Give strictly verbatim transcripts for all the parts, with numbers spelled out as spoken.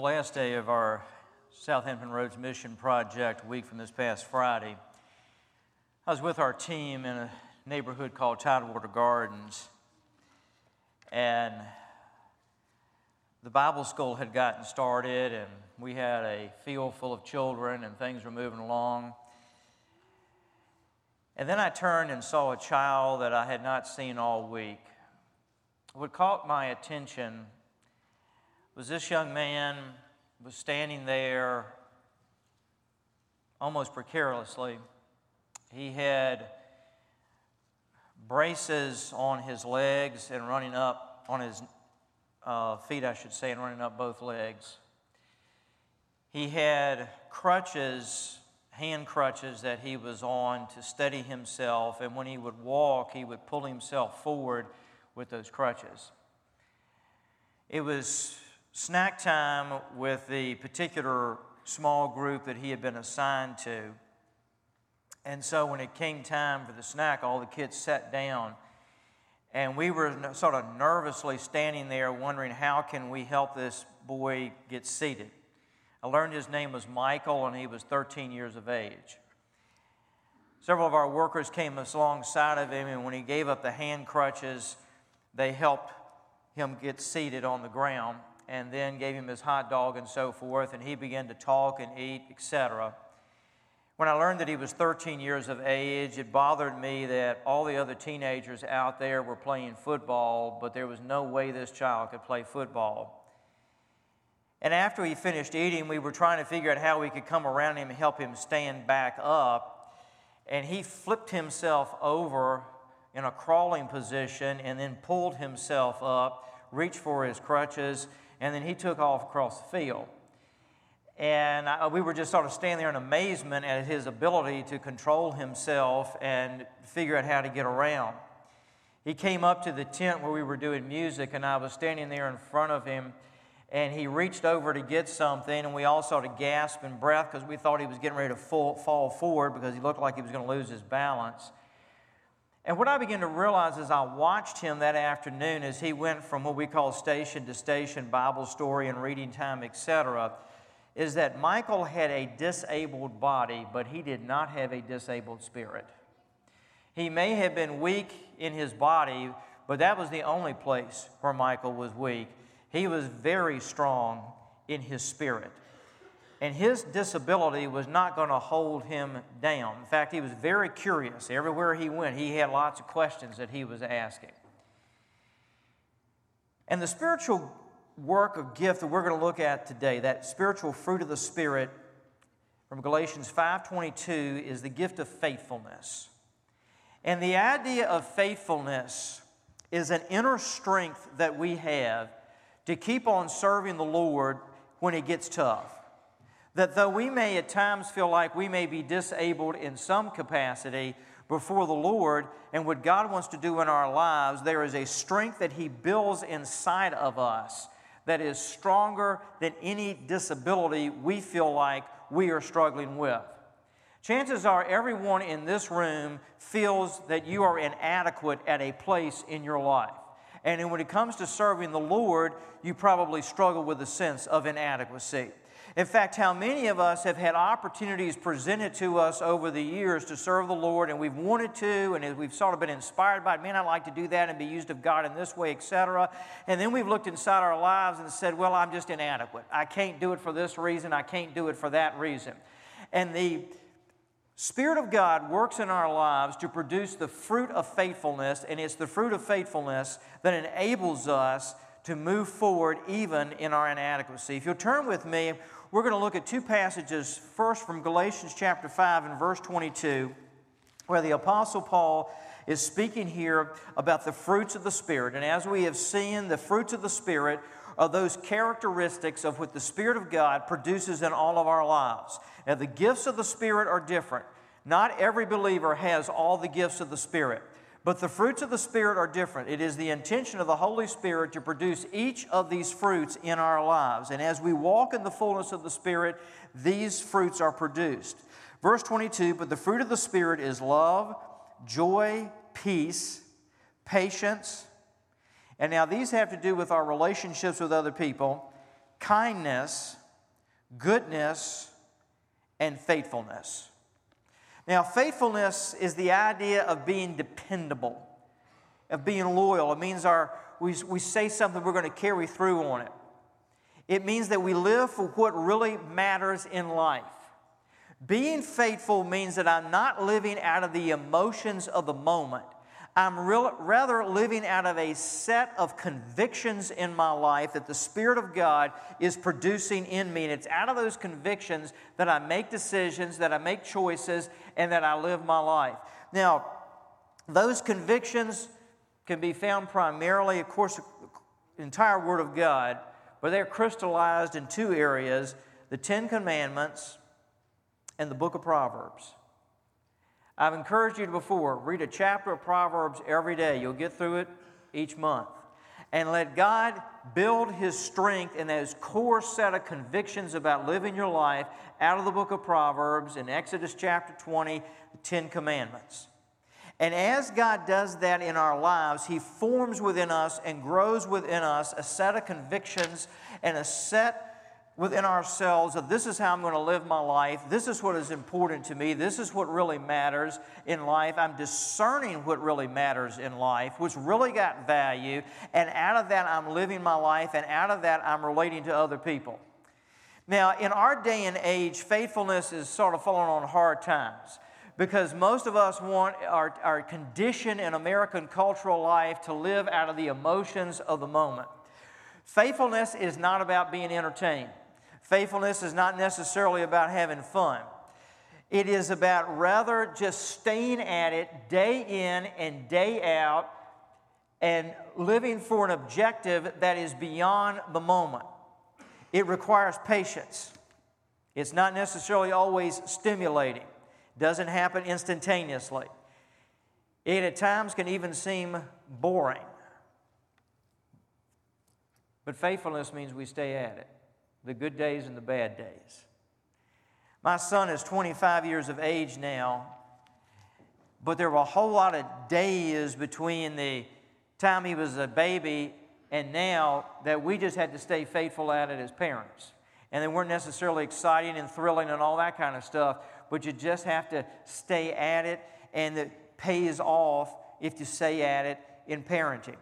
the last day of our Southampton Roads Mission Project week from this past Friday, I was with our team in a neighborhood called Tidewater Gardens, and the Bible school had gotten started, and we had a field full of children, and things were moving along. And then I turned and saw a child that I had not seen all week. What caught my attention was this young man was standing there almost precariously. He had braces on his legs and running up on his uh, feet, I should say, and running up both legs. He had crutches, hand crutches that he was on to steady himself, and when he would walk, he would pull himself forward with those crutches. It was snack time with the particular small group that he had been assigned to, and so when it came time for the snack, all the kids sat down, and we were sort of nervously standing there wondering, how can we help this boy get seated? I learned his name was Michael, and he was thirteen years of age. Several of our workers came alongside of him, and when he gave up the hand crutches, they helped him get seated on the ground and then gave him his hot dog and so forth, and he began to talk and eat, et cetera. When I learned that he was thirteen years of age, it bothered me that all the other teenagers out there were playing football, but there was no way this child could play football. And after he finished eating, we were trying to figure out how we could come around him and help him stand back up. And he flipped himself over in a crawling position and then pulled himself up, reached for his crutches, and then he took off across the field. And I, we were just sort of standing there in amazement at his ability to control himself and figure out how to get around. He came up to the tent where we were doing music, and I was standing there in front of him, and he reached over to get something, and we all sort of gasped in breath because we thought he was getting ready to full, fall forward because he looked like he was going to lose his balance. And what I began to realize as I watched him that afternoon as he went from what we call station to station, Bible story and reading time, et cetera, is that Michael had a disabled body, but he did not have a disabled spirit. He may have been weak in his body, but that was the only place where Michael was weak. He was very strong in his spirit. And his disability was not going to hold him down. In fact, he was very curious. Everywhere he went, he had lots of questions that he was asking. And the spiritual work or gift that we're going to look at today, that spiritual fruit of the Spirit from Galatians five twenty-two, is the gift of faithfulness. And the idea of faithfulness is an inner strength that we have to keep on serving the Lord when it gets tough. That though we may at times feel like we may be disabled in some capacity before the Lord and what God wants to do in our lives, there is a strength that He builds inside of us that is stronger than any disability we feel like we are struggling with. Chances are everyone in this room feels that you are inadequate at a place in your life. And when it comes to serving the Lord, you probably struggle with a sense of inadequacy. In fact, how many of us have had opportunities presented to us over the years to serve the Lord, and we've wanted to, and we've sort of been inspired by it. Man, I'd like to do that and be used of God in this way, et cetera. And then we've looked inside our lives and said, well, I'm just inadequate. I can't do it for this reason. I can't do it for that reason. And the Spirit of God works in our lives to produce the fruit of faithfulness, and it's the fruit of faithfulness that enables us to move forward even in our inadequacy. If you'll turn with me, we're going to look at two passages, first from Galatians chapter five and verse twenty-two, where the Apostle Paul is speaking here about the fruits of the Spirit. And as we have seen, the fruits of the Spirit are those characteristics of what the Spirit of God produces in all of our lives. Now, the gifts of the Spirit are different. Not every believer has all the gifts of the Spirit. But the fruits of the Spirit are different. It is the intention of the Holy Spirit to produce each of these fruits in our lives. And as we walk in the fullness of the Spirit, these fruits are produced. Verse twenty-two, but the fruit of the Spirit is love, joy, peace, patience. And now these have to do with our relationships with other people. kindness, goodness, and faithfulness. Now, faithfulness is the idea of being dependable, of being loyal. It means our we, we say something, we're going to carry through on it. It means that we live for what really matters in life. Being faithful means that I'm not living out of the emotions of the moment. I'm real, rather living out of a set of convictions in my life that the Spirit of God is producing in me. And it's out of those convictions that I make decisions, that I make choices, and that I live my life. Now, those convictions can be found primarily, of course, the entire Word of God, but they're crystallized in two areas, the Ten Commandments and the book of Proverbs. I've encouraged you before, read a chapter of Proverbs every day. You'll get through it each month. And let God build His strength in those core set of convictions about living your life out of the book of Proverbs in Exodus chapter twenty, the Ten Commandments. And as God does that in our lives, He forms within us and grows within us a set of convictions and a set within ourselves that this is how I'm going to live my life, this is what is important to me, this is what really matters in life, I'm discerning what really matters in life, what's really got value, and out of that I'm living my life, and out of that I'm relating to other people. Now, in our day and age, faithfulness is sort of falling on hard times, because most of us want our, our condition in American cultural life to live out of the emotions of the moment. Faithfulness is not about being entertained. Faithfulness is not necessarily about having fun. It is about rather just staying at it day in and day out and living for an objective that is beyond the moment. It requires patience. It's not necessarily always stimulating. It doesn't happen instantaneously. It at times can even seem boring. But faithfulness means we stay at it, the good days and the bad days. My son is twenty-five years of age now, but there were a whole lot of days between the time he was a baby and now that we just had to stay faithful at it as parents. And they weren't necessarily exciting and thrilling and all that kind of stuff, but you just have to stay at it, and it pays off if you stay at it in parenting.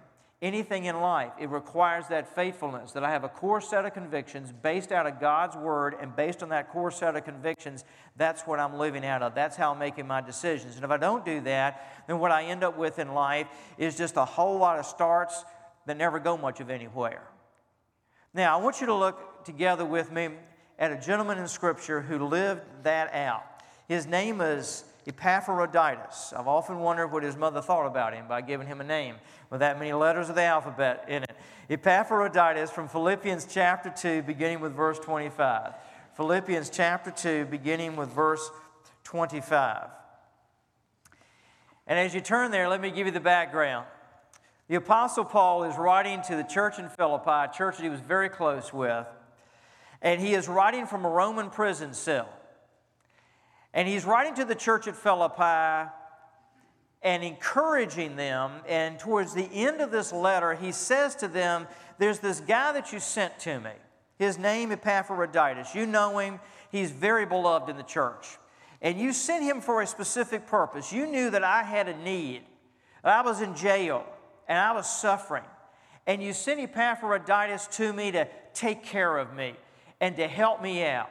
Anything in life, it requires that faithfulness, that I have a core set of convictions based out of God's Word, and based on that core set of convictions, that's what I'm living out of. That's how I'm making my decisions. And if I don't do that, then what I end up with in life is just a whole lot of starts that never go much of anywhere. Now, I want you to look together with me at a gentleman in Scripture who lived that out. His name is Epaphroditus. I've often wondered what his mother thought about him by giving him a name with that many letters of the alphabet in it. Epaphroditus from Philippians chapter two, beginning with verse twenty-five. Philippians chapter two, beginning with verse twenty-five. And as you turn there, let me give you the background. The Apostle Paul is writing to the church in Philippi, a church that he was very close with, and he is writing from a Roman prison cell. And he's writing to the church at Philippi and encouraging them. And towards the end of this letter, he says to them, there's this guy that you sent to me. His name Epaphroditus. You know him. He's very beloved in the church. And you sent him for a specific purpose. You knew that I had a need. I was in jail and I was suffering. And you sent Epaphroditus to me to take care of me and to help me out.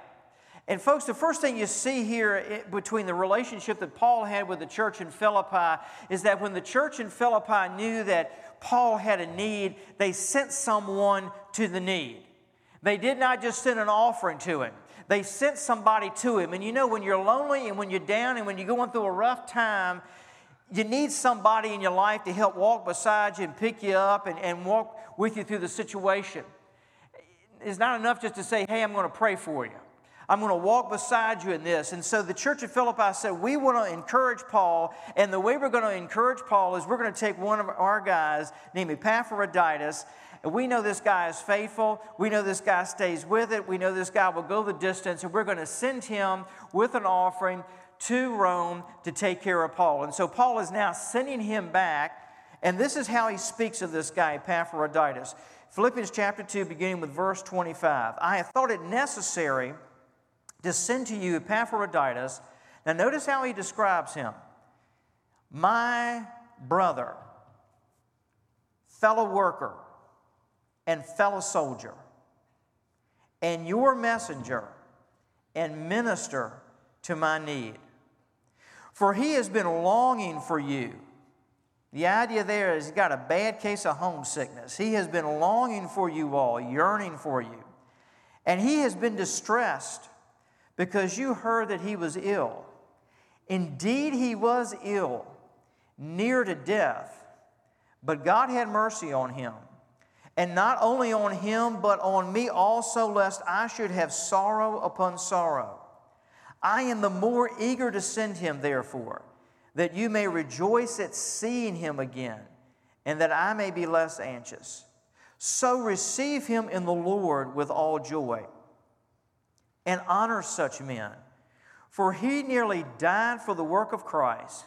And folks, the first thing you see here between the relationship that Paul had with the church in Philippi is that when the church in Philippi knew that Paul had a need, they sent someone to the need. They did not just send an offering to him. They sent somebody to him. And you know, when you're lonely and when you're down and when you're going through a rough time, you need somebody in your life to help walk beside you and pick you up and, and walk with you through the situation. It's not enough just to say, hey, I'm going to pray for you. I'm going to walk beside you in this. And so the church of Philippi said, we want to encourage Paul, and the way we're going to encourage Paul is we're going to take one of our guys named Epaphroditus, and we know this guy is faithful. We know this guy stays with it. We know this guy will go the distance, and we're going to send him with an offering to Rome to take care of Paul. And so Paul is now sending him back, and this is how he speaks of this guy, Epaphroditus. Philippians chapter two, beginning with verse twenty-five. I have thought it necessary to send to you Epaphroditus. Now notice how he describes him. My brother, fellow worker, and fellow soldier, and your messenger and minister to my need. For he has been longing for you. The idea there is he's got a bad case of homesickness. He has been longing for you all, yearning for you. And he has been distressed because you heard that he was ill. Indeed, he was ill, near to death, but God had mercy on him. And not only on him, but on me also, lest I should have sorrow upon sorrow. I am the more eager to send him, therefore, that you may rejoice at seeing him again, and that I may be less anxious. So receive him in the Lord with all joy, and honor such men. For he nearly died for the work of Christ,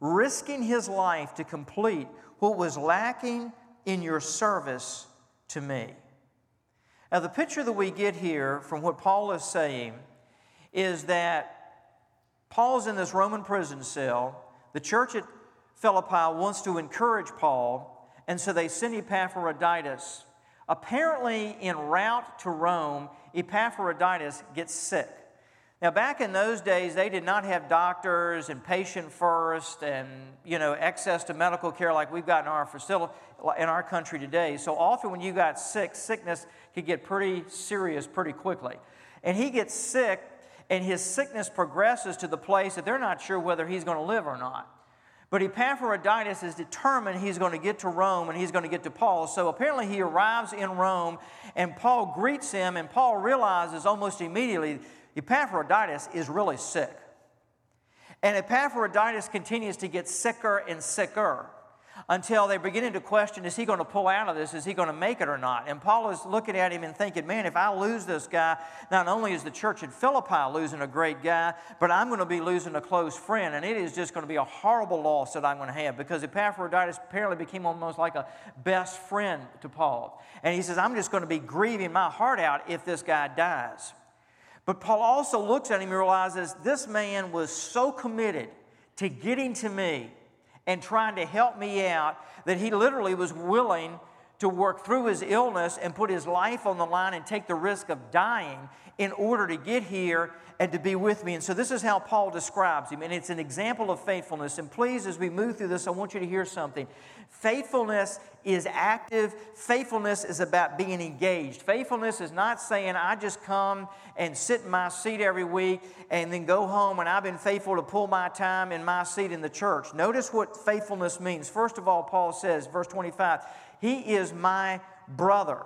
risking his life to complete what was lacking in your service to me. Now, the picture that we get here from what Paul is saying is that Paul's in this Roman prison cell. The church at Philippi wants to encourage Paul, and so they send Epaphroditus. Apparently, en route to Rome, Epaphroditus gets sick. Now, back in those days, they did not have doctors and patient first and, you know, access to medical care like we've got in our facility, in our country today. So often when you got sick, sickness could get pretty serious pretty quickly. And he gets sick, and his sickness progresses to the place that they're not sure whether he's going to live or not. But Epaphroditus is determined he's going to get to Rome and he's going to get to Paul. So apparently he arrives in Rome, and Paul greets him, and Paul realizes almost immediately Epaphroditus is really sick. And Epaphroditus continues to get sicker and sicker until they're beginning to question, is he going to pull out of this? Is he going to make it or not? And Paul is looking at him and thinking, man, if I lose this guy, not only is the church at Philippi losing a great guy, but I'm going to be losing a close friend, and it is just going to be a horrible loss that I'm going to have, because Epaphroditus apparently became almost like a best friend to Paul. And he says, I'm just going to be grieving my heart out if this guy dies. But Paul also looks at him and realizes this man was so committed to getting to me and trying to help me out that he literally was willing to work through his illness and put his life on the line and take the risk of dying in order to get here and to be with me. And so this is how Paul describes him, and it's an example of faithfulness. And please, as we move through this, I want you to hear something. Faithfulness is active. Faithfulness is about being engaged. Faithfulness is not saying, I just come and sit in my seat every week and then go home, and I've been faithful to pull my time in my seat in the church. Notice what faithfulness means. First of all, Paul says, verse twenty-five, he is my brother.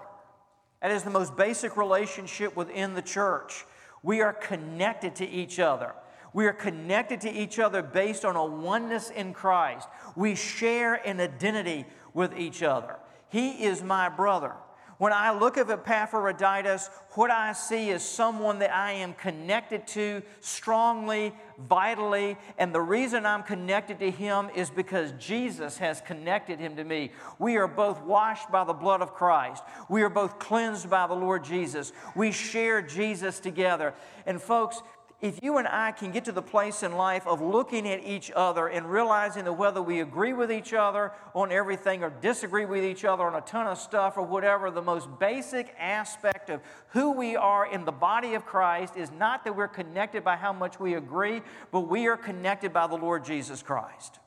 That is the most basic relationship within the church. We are connected to each other. We are connected to each other based on a oneness in Christ. We share an identity with each other. He is my brother. When I look at Epaphroditus, what I see is someone that I am connected to strongly, vitally, and the reason I'm connected to him is because Jesus has connected him to me. We are both washed by the blood of Christ. We are both cleansed by the Lord Jesus. We share Jesus together. And folks, if you and I can get to the place in life of looking at each other and realizing that whether we agree with each other on everything or disagree with each other on a ton of stuff or whatever, the most basic aspect of who we are in the body of Christ is not that we're connected by how much we agree, but we are connected by the Lord Jesus Christ.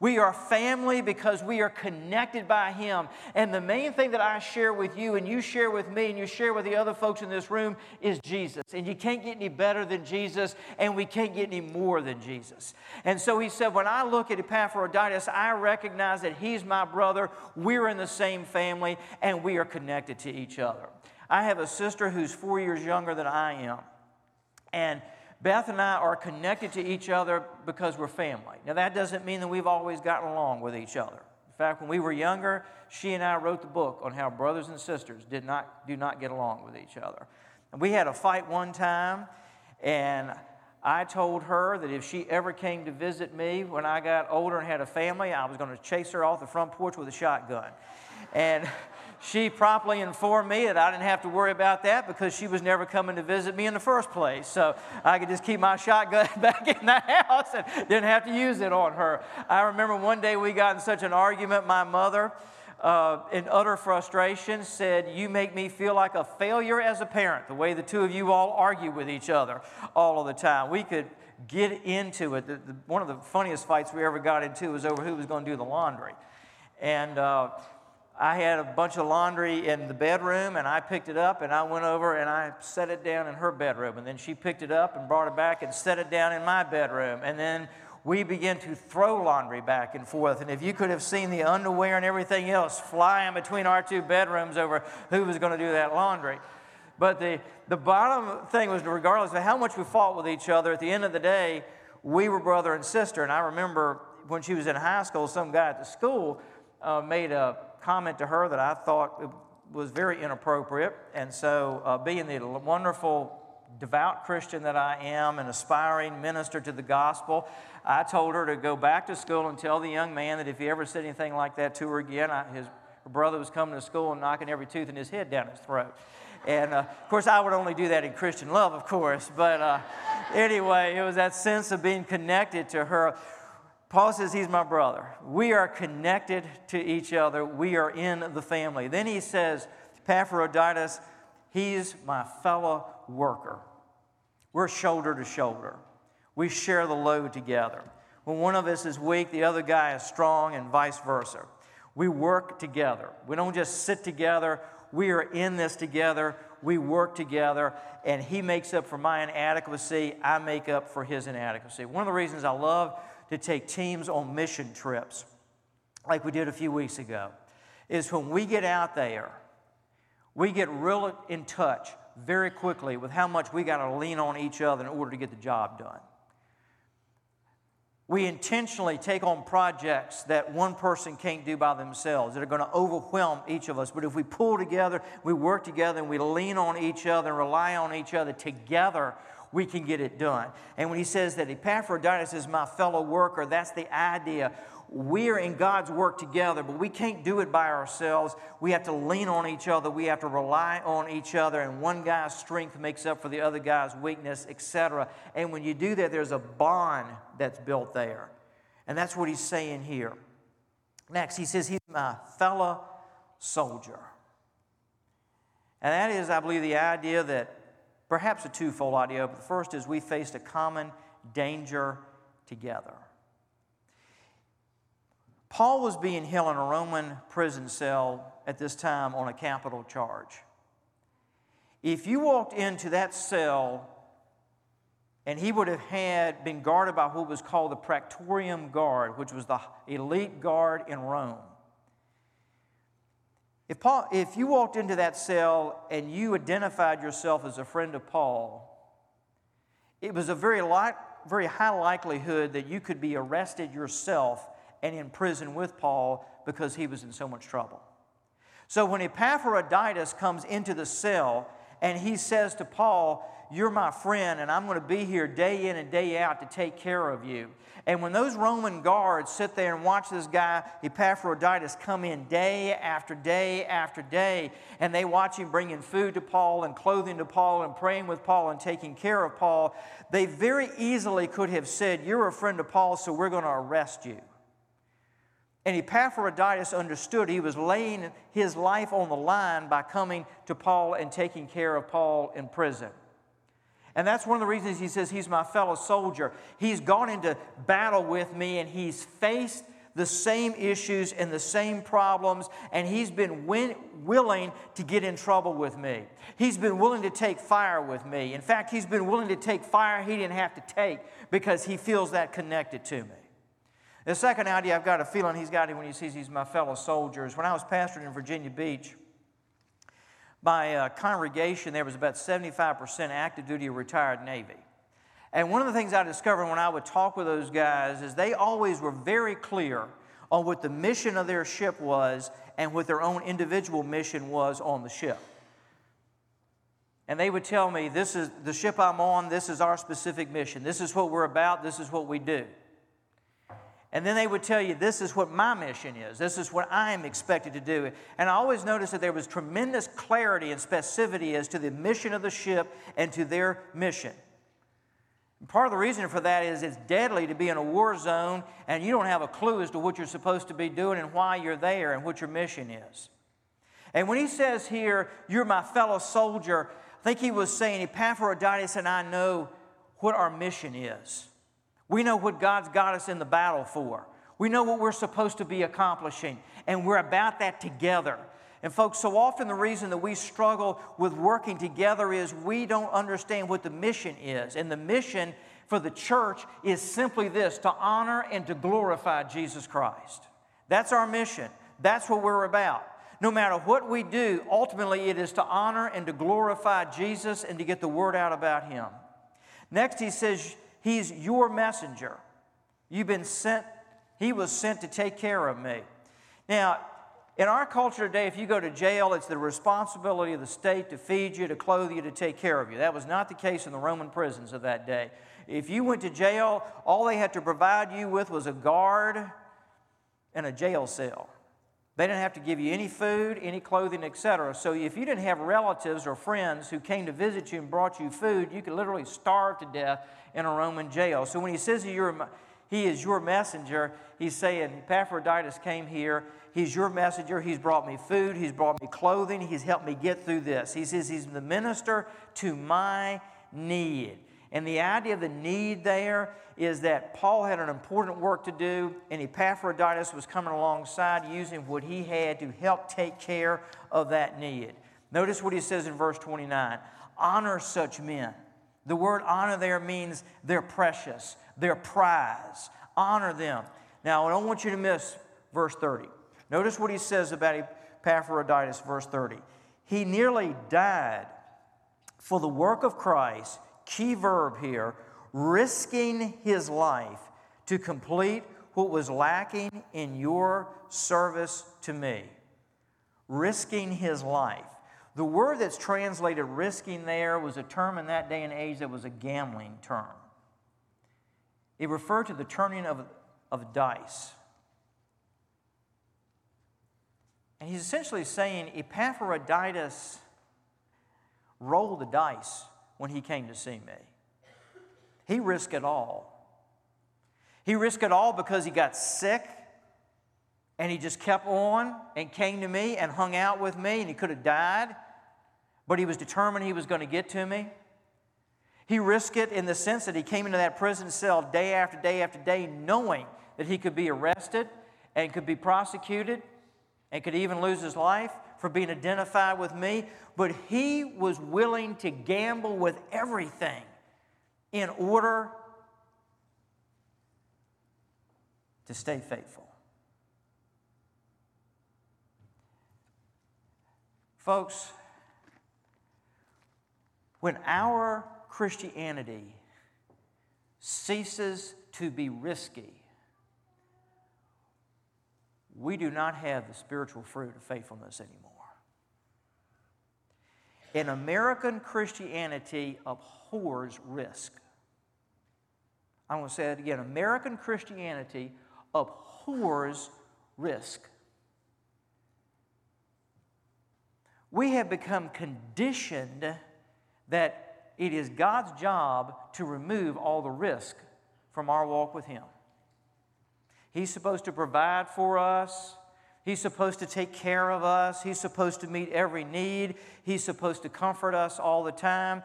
We are family because we are connected by Him. And the main thing that I share with you and you share with me and you share with the other folks in this room is Jesus. And you can't get any better than Jesus, and we can't get any more than Jesus. And so he said, when I look at Epaphroditus, I recognize that he's my brother, we're in the same family, and we are connected to each other. I have a sister who's four years younger than I am. And Beth and I are connected to each other because we're family. Now, that doesn't mean that we've always gotten along with each other. In fact, when we were younger, she and I wrote the book on how brothers and sisters did not do not get along with each other. And we had a fight one time, and I told her that if she ever came to visit me when I got older and had a family, I was going to chase her off the front porch with a shotgun. And she promptly informed me that I didn't have to worry about that because she was never coming to visit me in the first place. So I could just keep my shotgun back in the house and didn't have to use it on her. I remember one day we got in such an argument, my mother, Uh, in utter frustration, said, "You make me feel like a failure as a parent, the way the two of you all argue with each other all of the time." We could get into it. The, the, one of the funniest fights we ever got into was over who was going to do the laundry. And uh, I had a bunch of laundry in the bedroom, and I picked it up, and I went over, and I set it down in her bedroom. And then she picked it up and brought it back and set it down in my bedroom. And then we began to throw laundry back and forth. And if you could have seen the underwear and everything else flying between our two bedrooms over who was going to do that laundry. But the, the bottom thing was, regardless of how much we fought with each other, at the end of the day, we were brother and sister. And I remember when she was in high school, some guy at the school uh, made a comment to her that I thought was very inappropriate. And so uh, being the wonderful devout Christian that I am, an aspiring minister to the gospel, I told her to go back to school and tell the young man that if he ever said anything like that to her again, I, his brother was coming to school and knocking every tooth in his head down his throat. And, uh, of course, I would only do that in Christian love, of course. But uh, anyway, it was that sense of being connected to her. Paul says he's my brother. We are connected to each other. We are in the family. Then he says, Epaphroditus, he's my fellow worker. We're shoulder to shoulder. We share the load together. When one of us is weak, the other guy is strong, and vice versa. We work together. We don't just sit together. We are in this together. We work together, and he makes up for my inadequacy. I make up for his inadequacy. One of the reasons I love to take teams on mission trips, like we did a few weeks ago, is when we get out there, we get real in touch very quickly with how much we got to lean on each other in order to get the job done. We intentionally take on projects that one person can't do by themselves, that are going to overwhelm each of us. But if we pull together, we work together, and we lean on each other and rely on each other together, we can get it done. And when he says that Epaphroditus is my fellow worker, that's the idea. We're in God's work together, but we can't do it by ourselves. We have to lean on each other. We have to rely on each other, and one guy's strength makes up for the other guy's weakness, et cetera. And when you do that, there's a bond that's built there, and that's what he's saying here. Next, he says he's my fellow soldier, and that is, I believe, the idea that perhaps a twofold idea. But the first is we faced a common danger together. Paul was being held in a Roman prison cell at this time on a capital charge. If you walked into that cell, and he would have had been guarded by what was called the Praetorium Guard, which was the elite guard in Rome. If, Paul, if you walked into that cell and you identified yourself as a friend of Paul, it was a very, li- very high likelihood that you could be arrested yourself and in prison with Paul because he was in so much trouble. So when Epaphroditus comes into the cell and he says to Paul, "You're my friend, and I'm going to be here day in and day out to take care of you." And when those Roman guards sit there and watch this guy, Epaphroditus, come in day after day after day, and they watch him bringing food to Paul and clothing to Paul and praying with Paul and taking care of Paul, they very easily could have said, "You're a friend of Paul, so we're going to arrest you." And Epaphroditus understood he was laying his life on the line by coming to Paul and taking care of Paul in prison. And that's one of the reasons he says he's my fellow soldier. He's gone into battle with me, and he's faced the same issues and the same problems, and he's been win- willing to get in trouble with me. He's been willing to take fire with me. In fact, he's been willing to take fire he didn't have to take because he feels that connected to me. The second idea I've got a feeling he's got it when he says he's my fellow soldier is when I was pastoring in Virginia Beach, my uh, congregation there was about seventy-five percent active duty or retired Navy. And one of the things I discovered when I would talk with those guys is they always were very clear on what the mission of their ship was and what their own individual mission was on the ship. And they would tell me, this is the ship I'm on, this is our specific mission. This is what we're about, this is what we do. And then they would tell you, this is what my mission is. This is what I am expected to do. And I always noticed that there was tremendous clarity and specificity as to the mission of the ship and to their mission. And part of the reason for that is it's deadly to be in a war zone and you don't have a clue as to what you're supposed to be doing and why you're there and what your mission is. And when he says here, you're my fellow soldier, I think he was saying, Epaphroditus and I know what our mission is. We know what God's got us in the battle for. We know what we're supposed to be accomplishing, and we're about that together. And folks, so often the reason that we struggle with working together is we don't understand what the mission is. And the mission for the church is simply this, to honor and to glorify Jesus Christ. That's our mission. That's what we're about. No matter what we do, ultimately it is to honor and to glorify Jesus and to get the word out about him. Next he says, he's your messenger. You've been sent, he was sent to take care of me. Now, in our culture today, if you go to jail, it's the responsibility of the state to feed you, to clothe you, to take care of you. That was not the case in the Roman prisons of that day. If you went to jail, all they had to provide you with was a guard and a jail cell. They didn't have to give you any food, any clothing, et cetera. So if you didn't have relatives or friends who came to visit you and brought you food, you could literally starve to death in a Roman jail. So when he says he is your messenger, he's saying Epaphroditus came here, he's your messenger, he's brought me food, he's brought me clothing, he's helped me get through this. He says he's the minister to my need. And the idea of the need there is that Paul had an important work to do, and Epaphroditus was coming alongside using what he had to help take care of that need. Notice what he says in verse twenty-nine, honor such men. The word honor there means they're precious, they're prized. Honor them. Now, I don't want you to miss verse thirty. Notice what he says about Epaphroditus, verse thirty. He nearly died for the work of Christ. Key verb here, risking his life to complete what was lacking in your service to me. Risking his life. The word that's translated risking there was a term in that day and age that was a gambling term. It referred to the turning of, of dice. And he's essentially saying Epaphroditus rolled the dice when he came to see me. He risked it all. He risked it all because he got sick and he just kept on and came to me and hung out with me, and he could have died, but he was determined he was going to get to me. He risked it in the sense that he came into that prison cell day after day after day knowing that he could be arrested and could be prosecuted and could even lose his life for being identified with me, but he was willing to gamble with everything in order to stay faithful. Folks, when our Christianity ceases to be risky, we do not have the spiritual fruit of faithfulness anymore. And American Christianity abhors risk. I'm going to say it again. American Christianity abhors risk. We have become conditioned that it is God's job to remove all the risk from our walk with him. He's supposed to provide for us. He's supposed to take care of us. He's supposed to meet every need. He's supposed to comfort us all the time.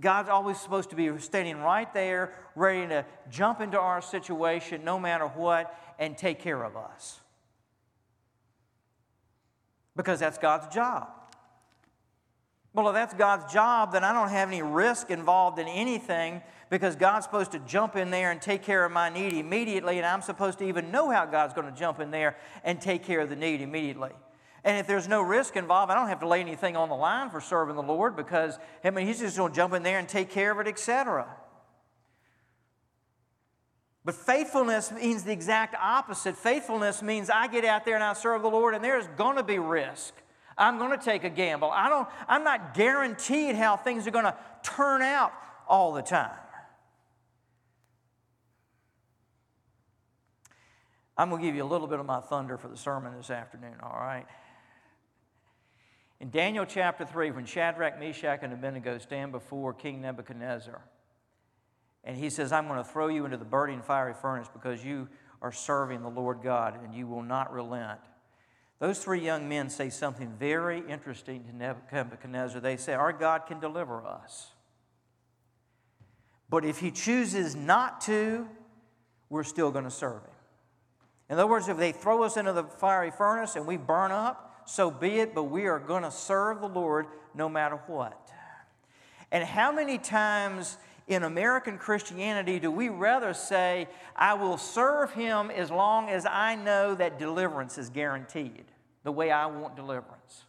God's always supposed to be standing right there, ready to jump into our situation no matter what and take care of us. Because that's God's job. Well, if that's God's job, then I don't have any risk involved in anything because God's supposed to jump in there and take care of my need immediately, and I'm supposed to even know how God's going to jump in there and take care of the need immediately. And if there's no risk involved, I don't have to lay anything on the line for serving the Lord because, I mean, he's just going to jump in there and take care of it, et cetera. But faithfulness means the exact opposite. Faithfulness means I get out there and I serve the Lord, and there's going to be risk. I'm going to take a gamble. I don't, I'm not guaranteed how things are going to turn out all the time. I'm going to give you a little bit of my thunder for the sermon this afternoon, all right? In Daniel chapter three, when Shadrach, Meshach, and Abednego stand before King Nebuchadnezzar, and he says, I'm going to throw you into the burning fiery furnace because you are serving the Lord God and you will not relent. Those three young men say something very interesting to Nebuchadnezzar. They say, our God can deliver us. But if he chooses not to, we're still going to serve him. In other words, if they throw us into the fiery furnace and we burn up, so be it, but we are going to serve the Lord no matter what. And how many times in American Christianity do we rather say, I will serve him as long as I know that deliverance is guaranteed, the way I want deliverance?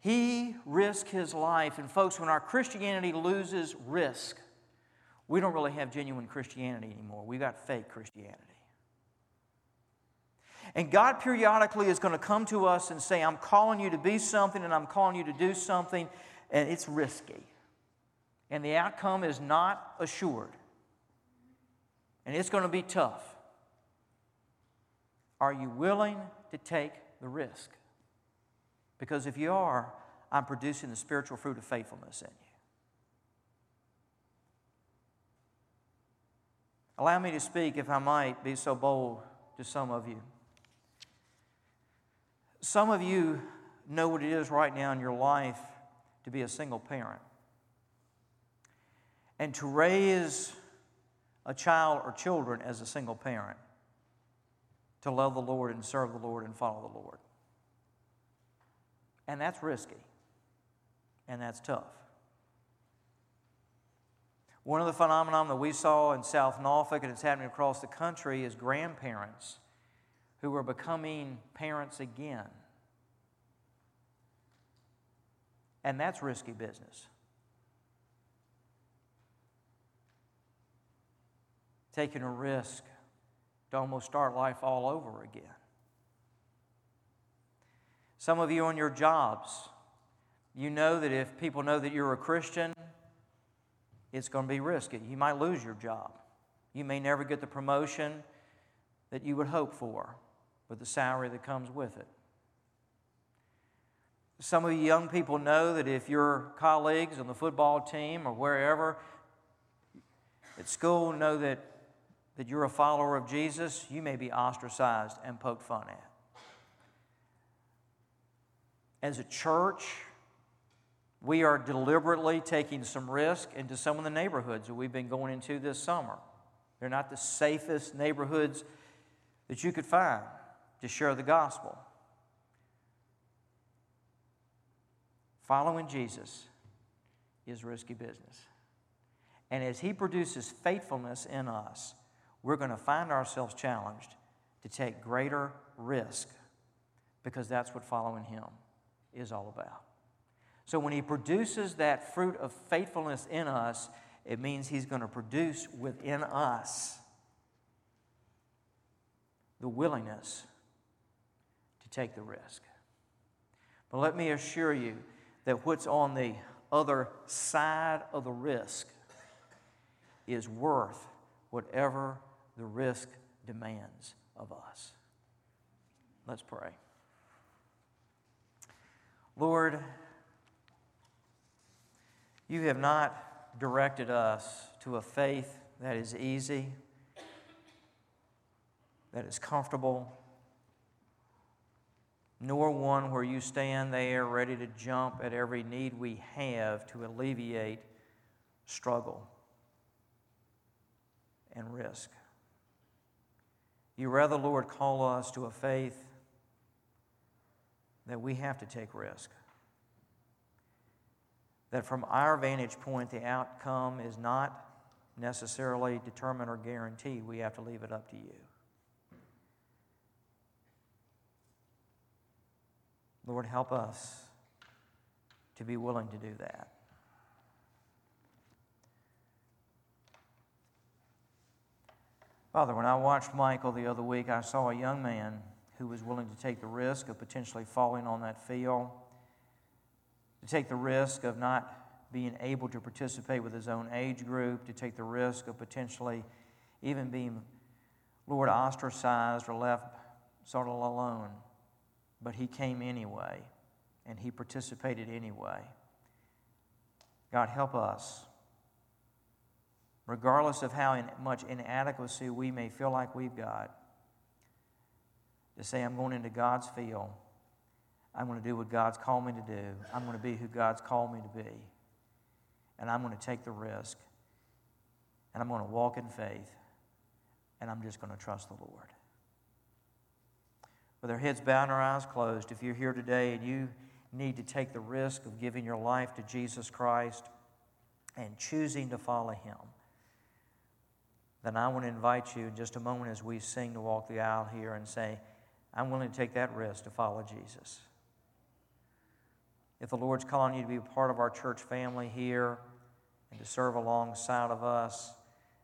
He risked his life. And folks, when our Christianity loses risk, we don't really have genuine Christianity anymore. We've got fake Christianity. And God periodically is going to come to us and say, I'm calling you to be something and I'm calling you to do something, and it's risky. And the outcome is not assured. And it's going to be tough. Are you willing to take the risk? Because if you are, I'm producing the spiritual fruit of faithfulness in you. Allow me to speak, if I might, be so bold to some of you. Some of you know what it is right now in your life to be a single parent and to raise a child or children as a single parent, to love the Lord and serve the Lord and follow the Lord. And that's risky, and that's tough. One of the phenomenon that we saw in South Norfolk, and it's happening across the country, is grandparents who are becoming parents again. And that's risky business. Taking a risk to almost start life all over again. Some of you on your jobs, you know that if people know that you're a Christian, it's going to be risky. You might lose your job. You may never get the promotion that you would hope for, with the salary that comes with it. Some of you young people know that if your colleagues on the football team or wherever at school know that, that you're a follower of Jesus, you may be ostracized and poked fun at. As a church, we are deliberately taking some risk into some of the neighborhoods that we've been going into this summer. They're not the safest neighborhoods that you could find to share the gospel. Following Jesus is risky business. And as he produces faithfulness in us, we're going to find ourselves challenged to take greater risk, because that's what following him is all about. So when he produces that fruit of faithfulness in us, it means he's going to produce within us the willingness to take the risk. But let me assure you that what's on the other side of the risk is worth whatever the risk demands of us. Let's pray. Lord, you have not directed us to a faith that is easy, that is comfortable, nor one where you stand there ready to jump at every need we have to alleviate struggle and risk. You rather, Lord, call us to a faith that we have to take risk, that from our vantage point, the outcome is not necessarily determined or guaranteed. We have to leave it up to you. Lord, help us to be willing to do that. Father, when I watched Michael the other week, I saw a young man who was willing to take the risk of potentially falling on that field, to take the risk of not being able to participate with his own age group, to take the risk of potentially even being, Lord, ostracized or left sort of alone. But he came anyway, and he participated anyway. God, help us. Regardless of how much inadequacy we may feel like we've got, to say, I'm going into God's field. I'm going to do what God's called me to do. I'm going to be who God's called me to be. And I'm going to take the risk. And I'm going to walk in faith. And I'm just going to trust the Lord. With our heads bowed and our eyes closed, if you're here today and you need to take the risk of giving your life to Jesus Christ and choosing to follow Him, then I want to invite you in just a moment as we sing to walk the aisle here and say, I'm willing to take that risk to follow Jesus. If the Lord's calling you to be a part of our church family here and to serve alongside of us,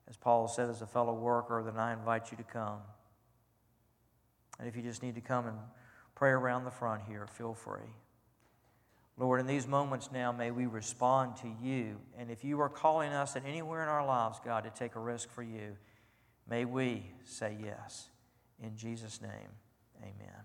as Paul said, as a fellow worker, then I invite you to come. And if you just need to come and pray around the front here, feel free. Lord, in these moments now, may we respond to You. And if You are calling us at anywhere in our lives, God, to take a risk for You, may we say yes. In Jesus' name, amen.